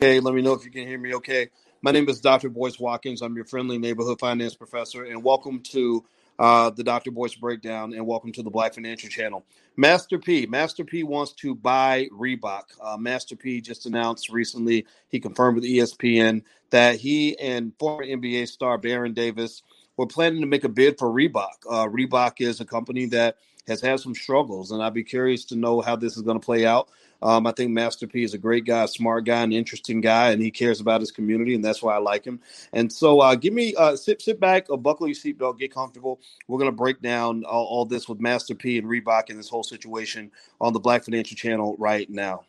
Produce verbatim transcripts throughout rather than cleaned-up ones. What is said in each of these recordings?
Okay, let me know if you can hear me okay. My name is Doctor Boyce Watkins. I'm your friendly neighborhood finance professor, and welcome to uh, the Doctor Boyce Breakdown, and welcome to the Black Financial Channel. Master P. Master P wants to buy Reebok. Uh, Master P just announced recently, he confirmed with E S P N, that he and former N B A star Baron Davis were planning to make a bid for Reebok. Uh, Reebok is a company that has had some struggles, and I'd be curious to know how this is going to play out. Um, I think Master P is a great guy, a smart guy, an interesting guy, and he cares about his community, and that's why I like him. And so uh, give me uh, – sit sit back, uh, buckle your seatbelt, get comfortable. We're going to break down all, all this with Master P and Reebok and this whole situation on the Black Financial Channel right now.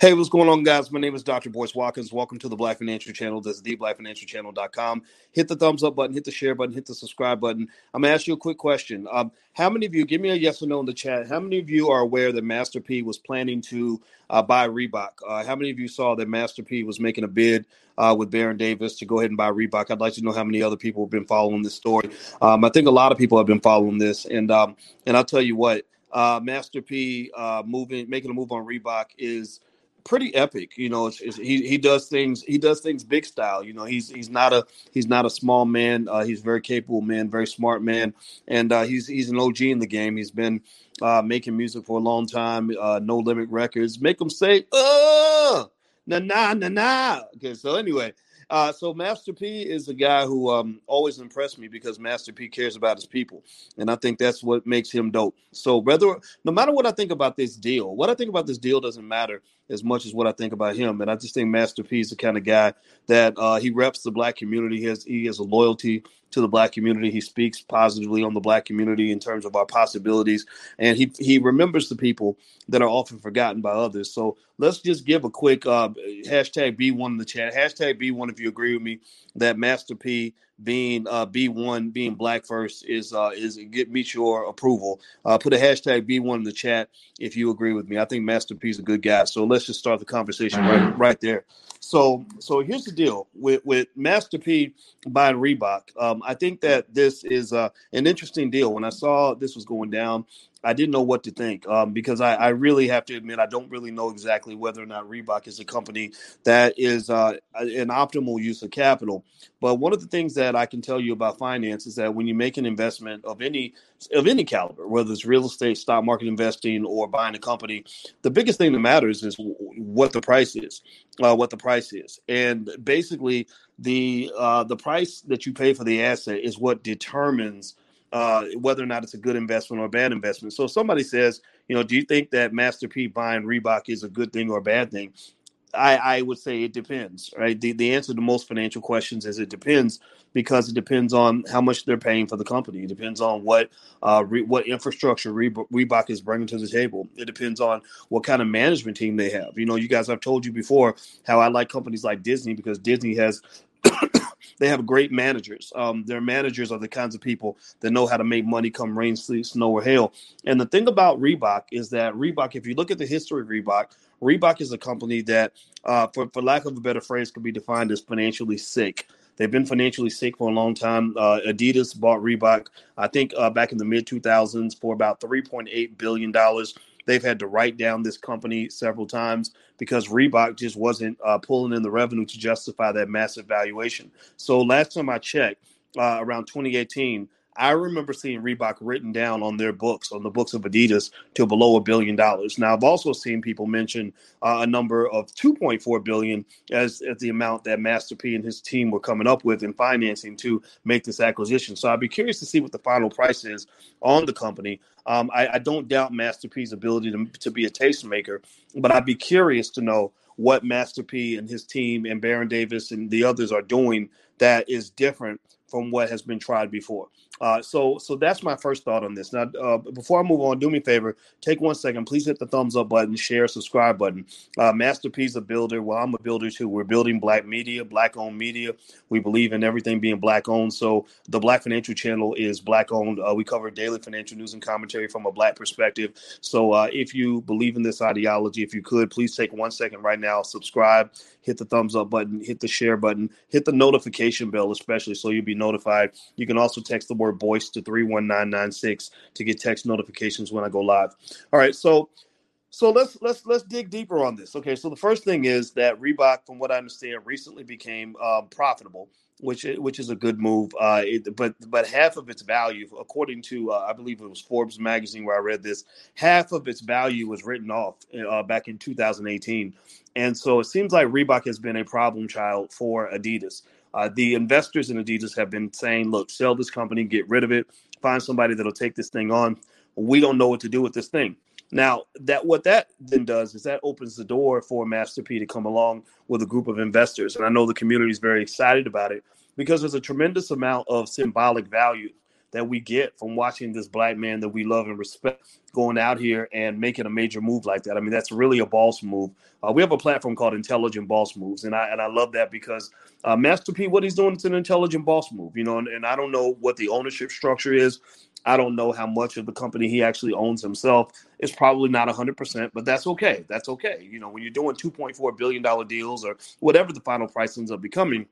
Hey, what's going on, guys? My name is Doctor Boyce Watkins. Welcome to the Black Financial Channel. That's the black financial channel dot com. Hit the thumbs up button, hit the share button, hit the subscribe button. I'm going to ask you a quick question. Um, how many of you, give me a yes or no in the chat, how many of you are aware that Master P was planning to uh, buy Reebok? Uh, how many of you saw that Master P was making a bid uh, with Baron Davis to go ahead and buy Reebok? I'd like to know how many other people have been following this story. Um, I think a lot of people have been following this, and um, and I'll tell you what, uh, Master P uh, moving, making a move on Reebok is pretty epic. You know, it's, it's, he he does things he does things big style. You know, he's he's not a he's not a small man. Uh, he's a very capable man, very smart man, and uh, he's he's an O G in the game. He's been uh, making music for a long time. Uh, No Limit Records make them say oh na na na na. Okay, so anyway, uh, so Master P is a guy who um, always impressed me because Master P cares about his people, and I think that's what makes him dope. So whether no matter what I think about this deal, what I think about this deal doesn't matter as much as what I think about him. And I just think Master P is the kind of guy that uh, he reps the black community. He has, he has a loyalty to the black community. He speaks positively on the black community in terms of our possibilities. And he, he remembers the people that are often forgotten by others. So let's just give a quick uh, hashtag B one in the chat. Hashtag B one if you agree with me that Master P being uh, B one, being black first is uh, is get meet your approval. Uh, put a hashtag B one in the chat if you agree with me. I think Master P is a good guy. So let's just start the conversation right right there. So so here's the deal with with Master P buying Reebok. Um, I think that this is uh, an interesting deal. When I saw this was going down, I didn't know what to think um, because I, I really have to admit I don't really know exactly whether or not Reebok is a company that is uh, an optimal use of capital. But one of the things that I can tell you about finance is that when you make an investment of any of any caliber, whether it's real estate, stock market investing, or buying a company, the biggest thing that matters is what the price is, uh, what the price is. And basically the uh, the price that you pay for the asset is what determines Uh, whether or not it's a good investment or a bad investment. So if somebody says, you know, do you think that Master P buying Reebok is a good thing or a bad thing? I, I would say it depends, right? The, the answer to most financial questions is it depends because it depends on how much they're paying for the company. It depends on what uh, re, what infrastructure Reebok is bringing to the table. It depends on what kind of management team they have. You know, you guys, I've told you before how I like companies like Disney because Disney has – they have great managers. Um, their managers are the kinds of people that know how to make money come rain, sleet, snow, or hail. And the thing about Reebok is that Reebok, if you look at the history of Reebok, Reebok is a company that, uh, for, for lack of a better phrase, could be defined as financially sick. They've been financially sick for a long time. Uh, Adidas bought Reebok, I think, uh, back in the mid two thousands for about three point eight billion dollars. They've had to write down this company several times because Reebok just wasn't uh, pulling in the revenue to justify that massive valuation. So last time I checked, uh, around twenty eighteen, I remember seeing Reebok written down on their books, on the books of Adidas, to below a billion dollars. Now, I've also seen people mention uh, a number of two point four billion dollars as, as the amount that Master P and his team were coming up with in financing to make this acquisition. So I'd be curious to see what the final price is on the company. Um, I, I don't doubt Master P's ability to, to be a tastemaker, but I'd be curious to know what Master P and his team and Baron Davis and the others are doing that is different from what has been tried before. Uh, so so that's my first thought on this. Now, uh, before I move on, do me a favor. Take one second. Please hit the thumbs up button, share, subscribe button. Uh, Master P's a builder. Well, I'm a builder, too. We're building black media, black-owned media. We believe in everything being black-owned. So the Black Financial Channel is black-owned. Uh, we cover daily financial news and commentary from a black perspective. So uh, if you believe in this ideology, if you could, please take one second right now, subscribe, hit the thumbs up button, hit the share button, hit the notification bell especially so you'll be notified. You can also text the word word Boyce to three one nine nine six to get text notifications when I go live. All right. So, so let's, let's, let's dig deeper on this. Okay. So the first thing is that Reebok, from what I understand, recently became uh, profitable, which, which is a good move. Uh, it, but, but half of its value, according to, uh, I believe it was Forbes magazine where I read this, half of its value was written off uh, back in two thousand eighteen. And so it seems like Reebok has been a problem child for Adidas. Uh, the investors in Adidas have been saying, look, sell this company, get rid of it, find somebody that'll take this thing on. We don't know what to do with this thing. Now, that what that then does is that opens the door for Master P to come along with a group of investors. And I know the community is very excited about it because there's a tremendous amount of symbolic value that we get from watching this black man that we love and respect going out here and making a major move like that. I mean, that's really a boss move. Uh, we have a platform called Intelligent Boss Moves, and I and I love that because uh, Master P, what he's doing is an intelligent boss move, you know, and, and I don't know what the ownership structure is. I don't know how much of the company he actually owns himself. It's probably not one hundred percent, but that's okay. That's okay. You know, when you're doing two point four billion dollars deals or whatever the final price ends up becoming,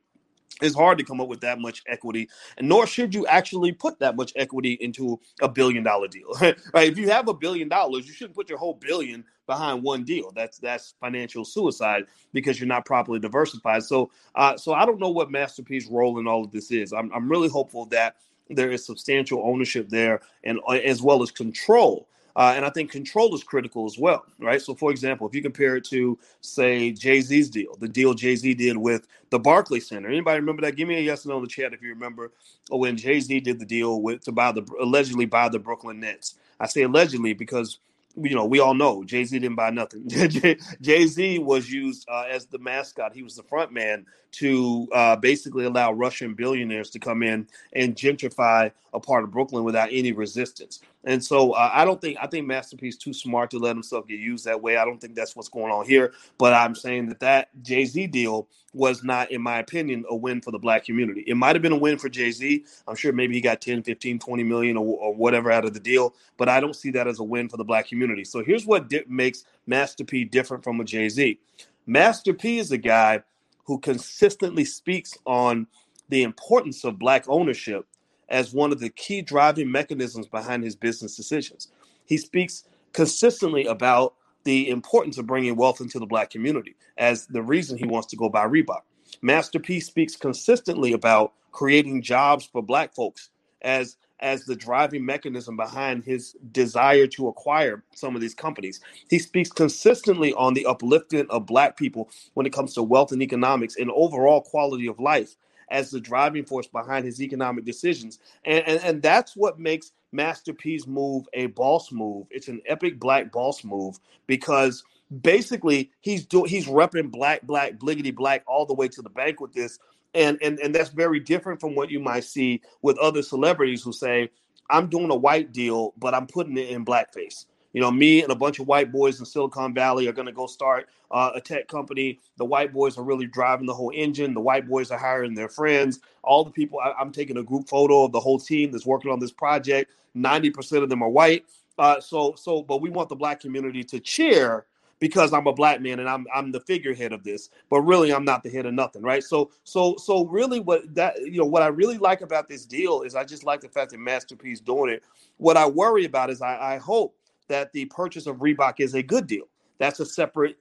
it's hard to come up with that much equity, and nor should you actually put that much equity into a billion dollar deal. Right? If you have a billion dollars, you shouldn't put your whole billion behind one deal. That's that's financial suicide because you're not properly diversified. So, uh, so I don't know what Master P's role in all of this is. I'm I'm really hopeful that there is substantial ownership there, and uh, as well as control. Uh, and I think control is critical as well, right? So, for example, if you compare it to, say, Jay-Z's deal, the deal Jay-Z did with the Barclays Center. Anybody remember that? Give me a yes or no in the chat if you remember when Jay-Z did the deal with to buy the allegedly buy the Brooklyn Nets. I say allegedly because, you know, we all know Jay-Z didn't buy nothing. Jay-Z was used uh, as the mascot. He was the front man to uh, basically allow Russian billionaires to come in and gentrify a part of Brooklyn without any resistance. And so uh, I don't think I think Master P is too smart to let himself get used that way. I don't think that's what's going on here. But I'm saying that that Jay-Z deal was not, in my opinion, a win for the black community. It might have been a win for Jay-Z. I'm sure maybe he got ten, fifteen, twenty million or, or whatever out of the deal. But I don't see that as a win for the black community. So here's what di- makes Master P different from a Jay-Z. Master P is a guy who consistently speaks on the importance of black ownership as one of the key driving mechanisms behind his business decisions. He speaks consistently about the importance of bringing wealth into the black community as the reason he wants to go buy Reebok. Master P speaks consistently about creating jobs for black folks as, as the driving mechanism behind his desire to acquire some of these companies. He speaks consistently on the uplifting of black people when it comes to wealth and economics and overall quality of life as the driving force behind his economic decisions. And, and, and that's what makes Master P's move a boss move. It's an epic black boss move because basically he's do, he's repping black, black, bliggity black all the way to the bank with this. And, and, and that's very different from what you might see with other celebrities who say, I'm doing a white deal, but I'm putting it in blackface. You know, me and a bunch of white boys in Silicon Valley are going to go start uh, a tech company. The white boys are really driving the whole engine. The white boys are hiring their friends. All the people, I, I'm taking a group photo of the whole team that's working on this project. ninety percent of them are white. Uh, so, so, but we want the black community to cheer because I'm a black man and I'm I'm the figurehead of this. But really, I'm not the head of nothing, right? So, so, so really, what that you know, what I really like about this deal is I just like the fact that Master P's doing it. What I worry about is I, I hope that the purchase of Reebok is a good deal. That's a separate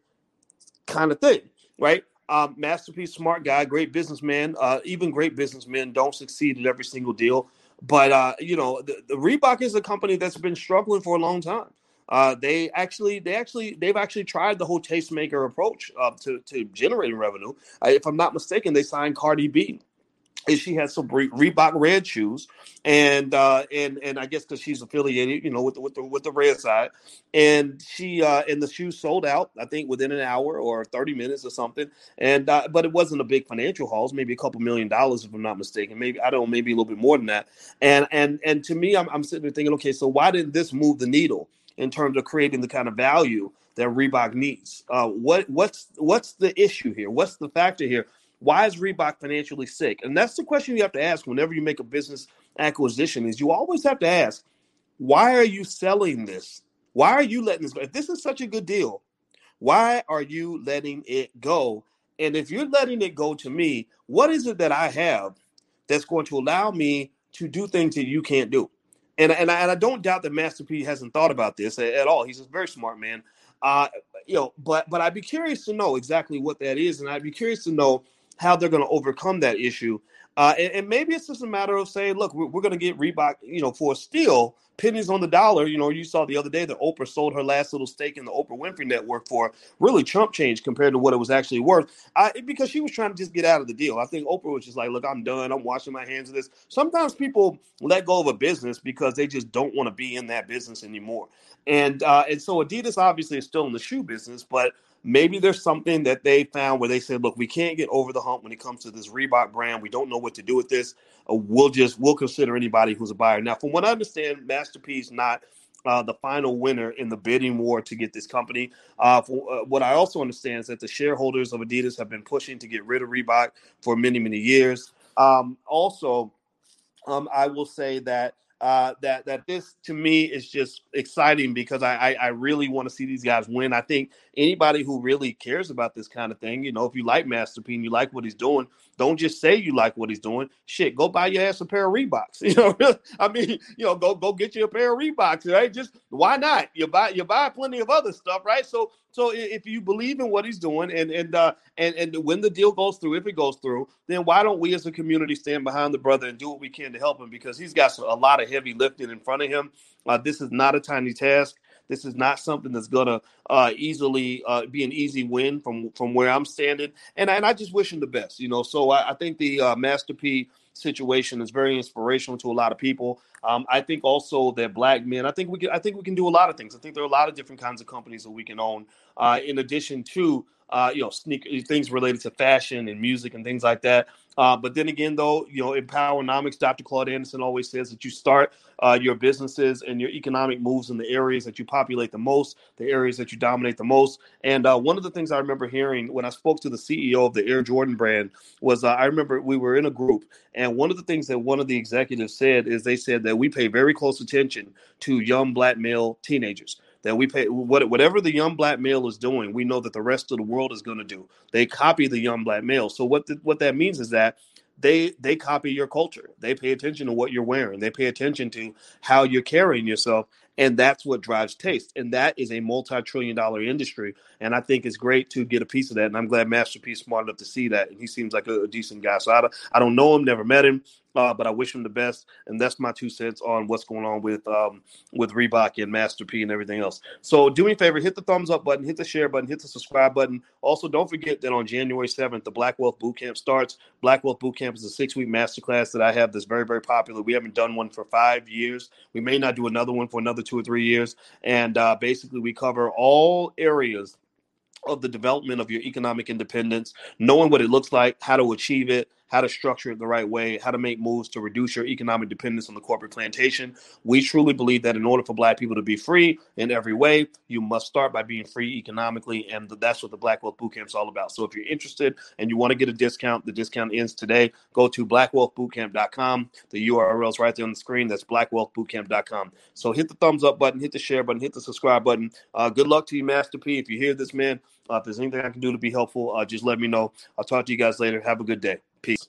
kind of thing, right? Um, Master P, smart guy, great businessman. Uh, even great businessmen don't succeed at every single deal. But, uh, you know, the, the Reebok is a company that's been struggling for a long time. Uh, they actually, they actually, they've actually tried the whole tastemaker approach uh, to, to generating revenue. Uh, if I'm not mistaken, they signed Cardi B. And she has some Re- Reebok red shoes, and uh, and and I guess because she's affiliated, you know, with the, with the with the red side, and she uh, and the shoes sold out, I think, within an hour or thirty minutes or something. And uh, but it wasn't a big financial haul, maybe a couple million dollars, if I'm not mistaken. Maybe I don't, maybe a little bit more than that. And and and to me, I'm, I'm sitting there thinking, okay, so why didn't this move the needle in terms of creating the kind of value that Reebok needs? Uh, what what's what's the issue here? What's the factor here? Why is Reebok financially sick? And that's the question you have to ask whenever you make a business acquisition is you always have to ask, why are you selling this? Why are you letting this go? If this is such a good deal, why are you letting it go? And if you're letting it go to me, what is it that I have that's going to allow me to do things that you can't do. And, and, I, and I don't doubt that Master P hasn't thought about this at all. He's a very smart man. Uh, you know, but but I'd be curious to know exactly what that is, and I'd be curious to know how they're going to overcome that issue. Uh, and, and maybe it's just a matter of saying, look, we're, we're going to get Reebok, you know, for a steal, pennies on the dollar. You know, you saw the other day that Oprah sold her last little stake in the Oprah Winfrey Network for really chump change compared to what it was actually worth, I, because she was trying to just get out of the deal. I think Oprah was just like, look, I'm done. I'm washing my hands of this. Sometimes people let go of a business because they just don't want to be in that business anymore. And uh, and so Adidas obviously is still in the shoe business, but maybe there's something that they found where they said, look, we can't get over the hump when it comes to this Reebok brand. We don't know what to do with this. Uh, we'll just we'll consider anybody who's a buyer. Now, from what I understand, Master P is not uh, the final winner in the bidding war to get this company. Uh, for, uh, what I also understand is that the shareholders of Adidas have been pushing to get rid of Reebok for many, many years. Um, also, um, I will say that Uh, that that this, to me, is just exciting because I, I, I really want to see these guys win. I think anybody who really cares about this kind of thing, you know, if you like Master P and you like what he's doing, don't just say you like what he's doing. Shit, go buy your ass a pair of Reeboks. You know, I mean, you know, go go get you a pair of Reeboks, right? Just why not? You buy you buy plenty of other stuff, right? So so if you believe in what he's doing, and and uh, and and when the deal goes through, if it goes through, then why don't we as a community stand behind the brother and do what we can to help him, because he's got a lot of heavy lifting in front of him. Uh, this is not a tiny task. This is not something that's going to uh, easily uh, be an easy win from, from where I'm standing. And, and I just wish him the best, you know. So I, I think the uh, Master P situation is very inspirational to a lot of people. Um, I think also that black men, I think we can, I think we can do a lot of things. I think there are a lot of different kinds of companies that we can own uh, in addition to, uh, you know, sneaker things related to fashion and music and things like that. Uh, but then again, though, you know, in Powernomics, Doctor Claude Anderson always says that you start uh, your businesses and your economic moves in the areas that you populate the most, the areas that you dominate the most. And uh, one of the things I remember hearing when I spoke to the C E O of the Air Jordan brand was uh, I remember we were in a group, and one of the things that one of the executives said is they said that we pay very close attention to young black male teenagers. That we pay what, whatever the young black male is doing, we know that the rest of the world is going to do. They copy the young black male. So what the, what that means is that they they copy your culture. They pay attention to what you're wearing. They pay attention to how you're carrying yourself. And that's what drives taste. And that is a multi-trillion dollar industry. And I think it's great to get a piece of that. And I'm glad Master P is smart enough to see that. And he seems like a, a decent guy. So I, I don't know him, never met him, uh, but I wish him the best. And that's my two cents on what's going on with um, with Reebok and Master P and everything else. So do me a favor, hit the thumbs up button, hit the share button, hit the subscribe button. Also, don't forget that on January seventh, the Black Wealth Bootcamp starts. Black Wealth Bootcamp is a six-week masterclass that I have that's very, very popular. We haven't done one for five years. We may not do another one for another two or three years. And uh, basically, we cover all areas of the development of your economic independence, knowing what it looks like, how to achieve it, how to structure it the right way, how to make moves to reduce your economic dependence on the corporate plantation. We truly believe that in order for black people to be free in every way, you must start by being free economically. And that's what the Black Wealth Bootcamp is all about. So if you're interested and you want to get a discount, the discount ends today. Go to black wealth bootcamp dot com. The U R L is right there on the screen. That's black wealth bootcamp dot com. So hit the thumbs up button, hit the share button, hit the subscribe button. Uh, good luck to you, Master P. If you hear this, man, uh, if there's anything I can do to be helpful, uh, just let me know. I'll talk to you guys later. Have a good day. Peace.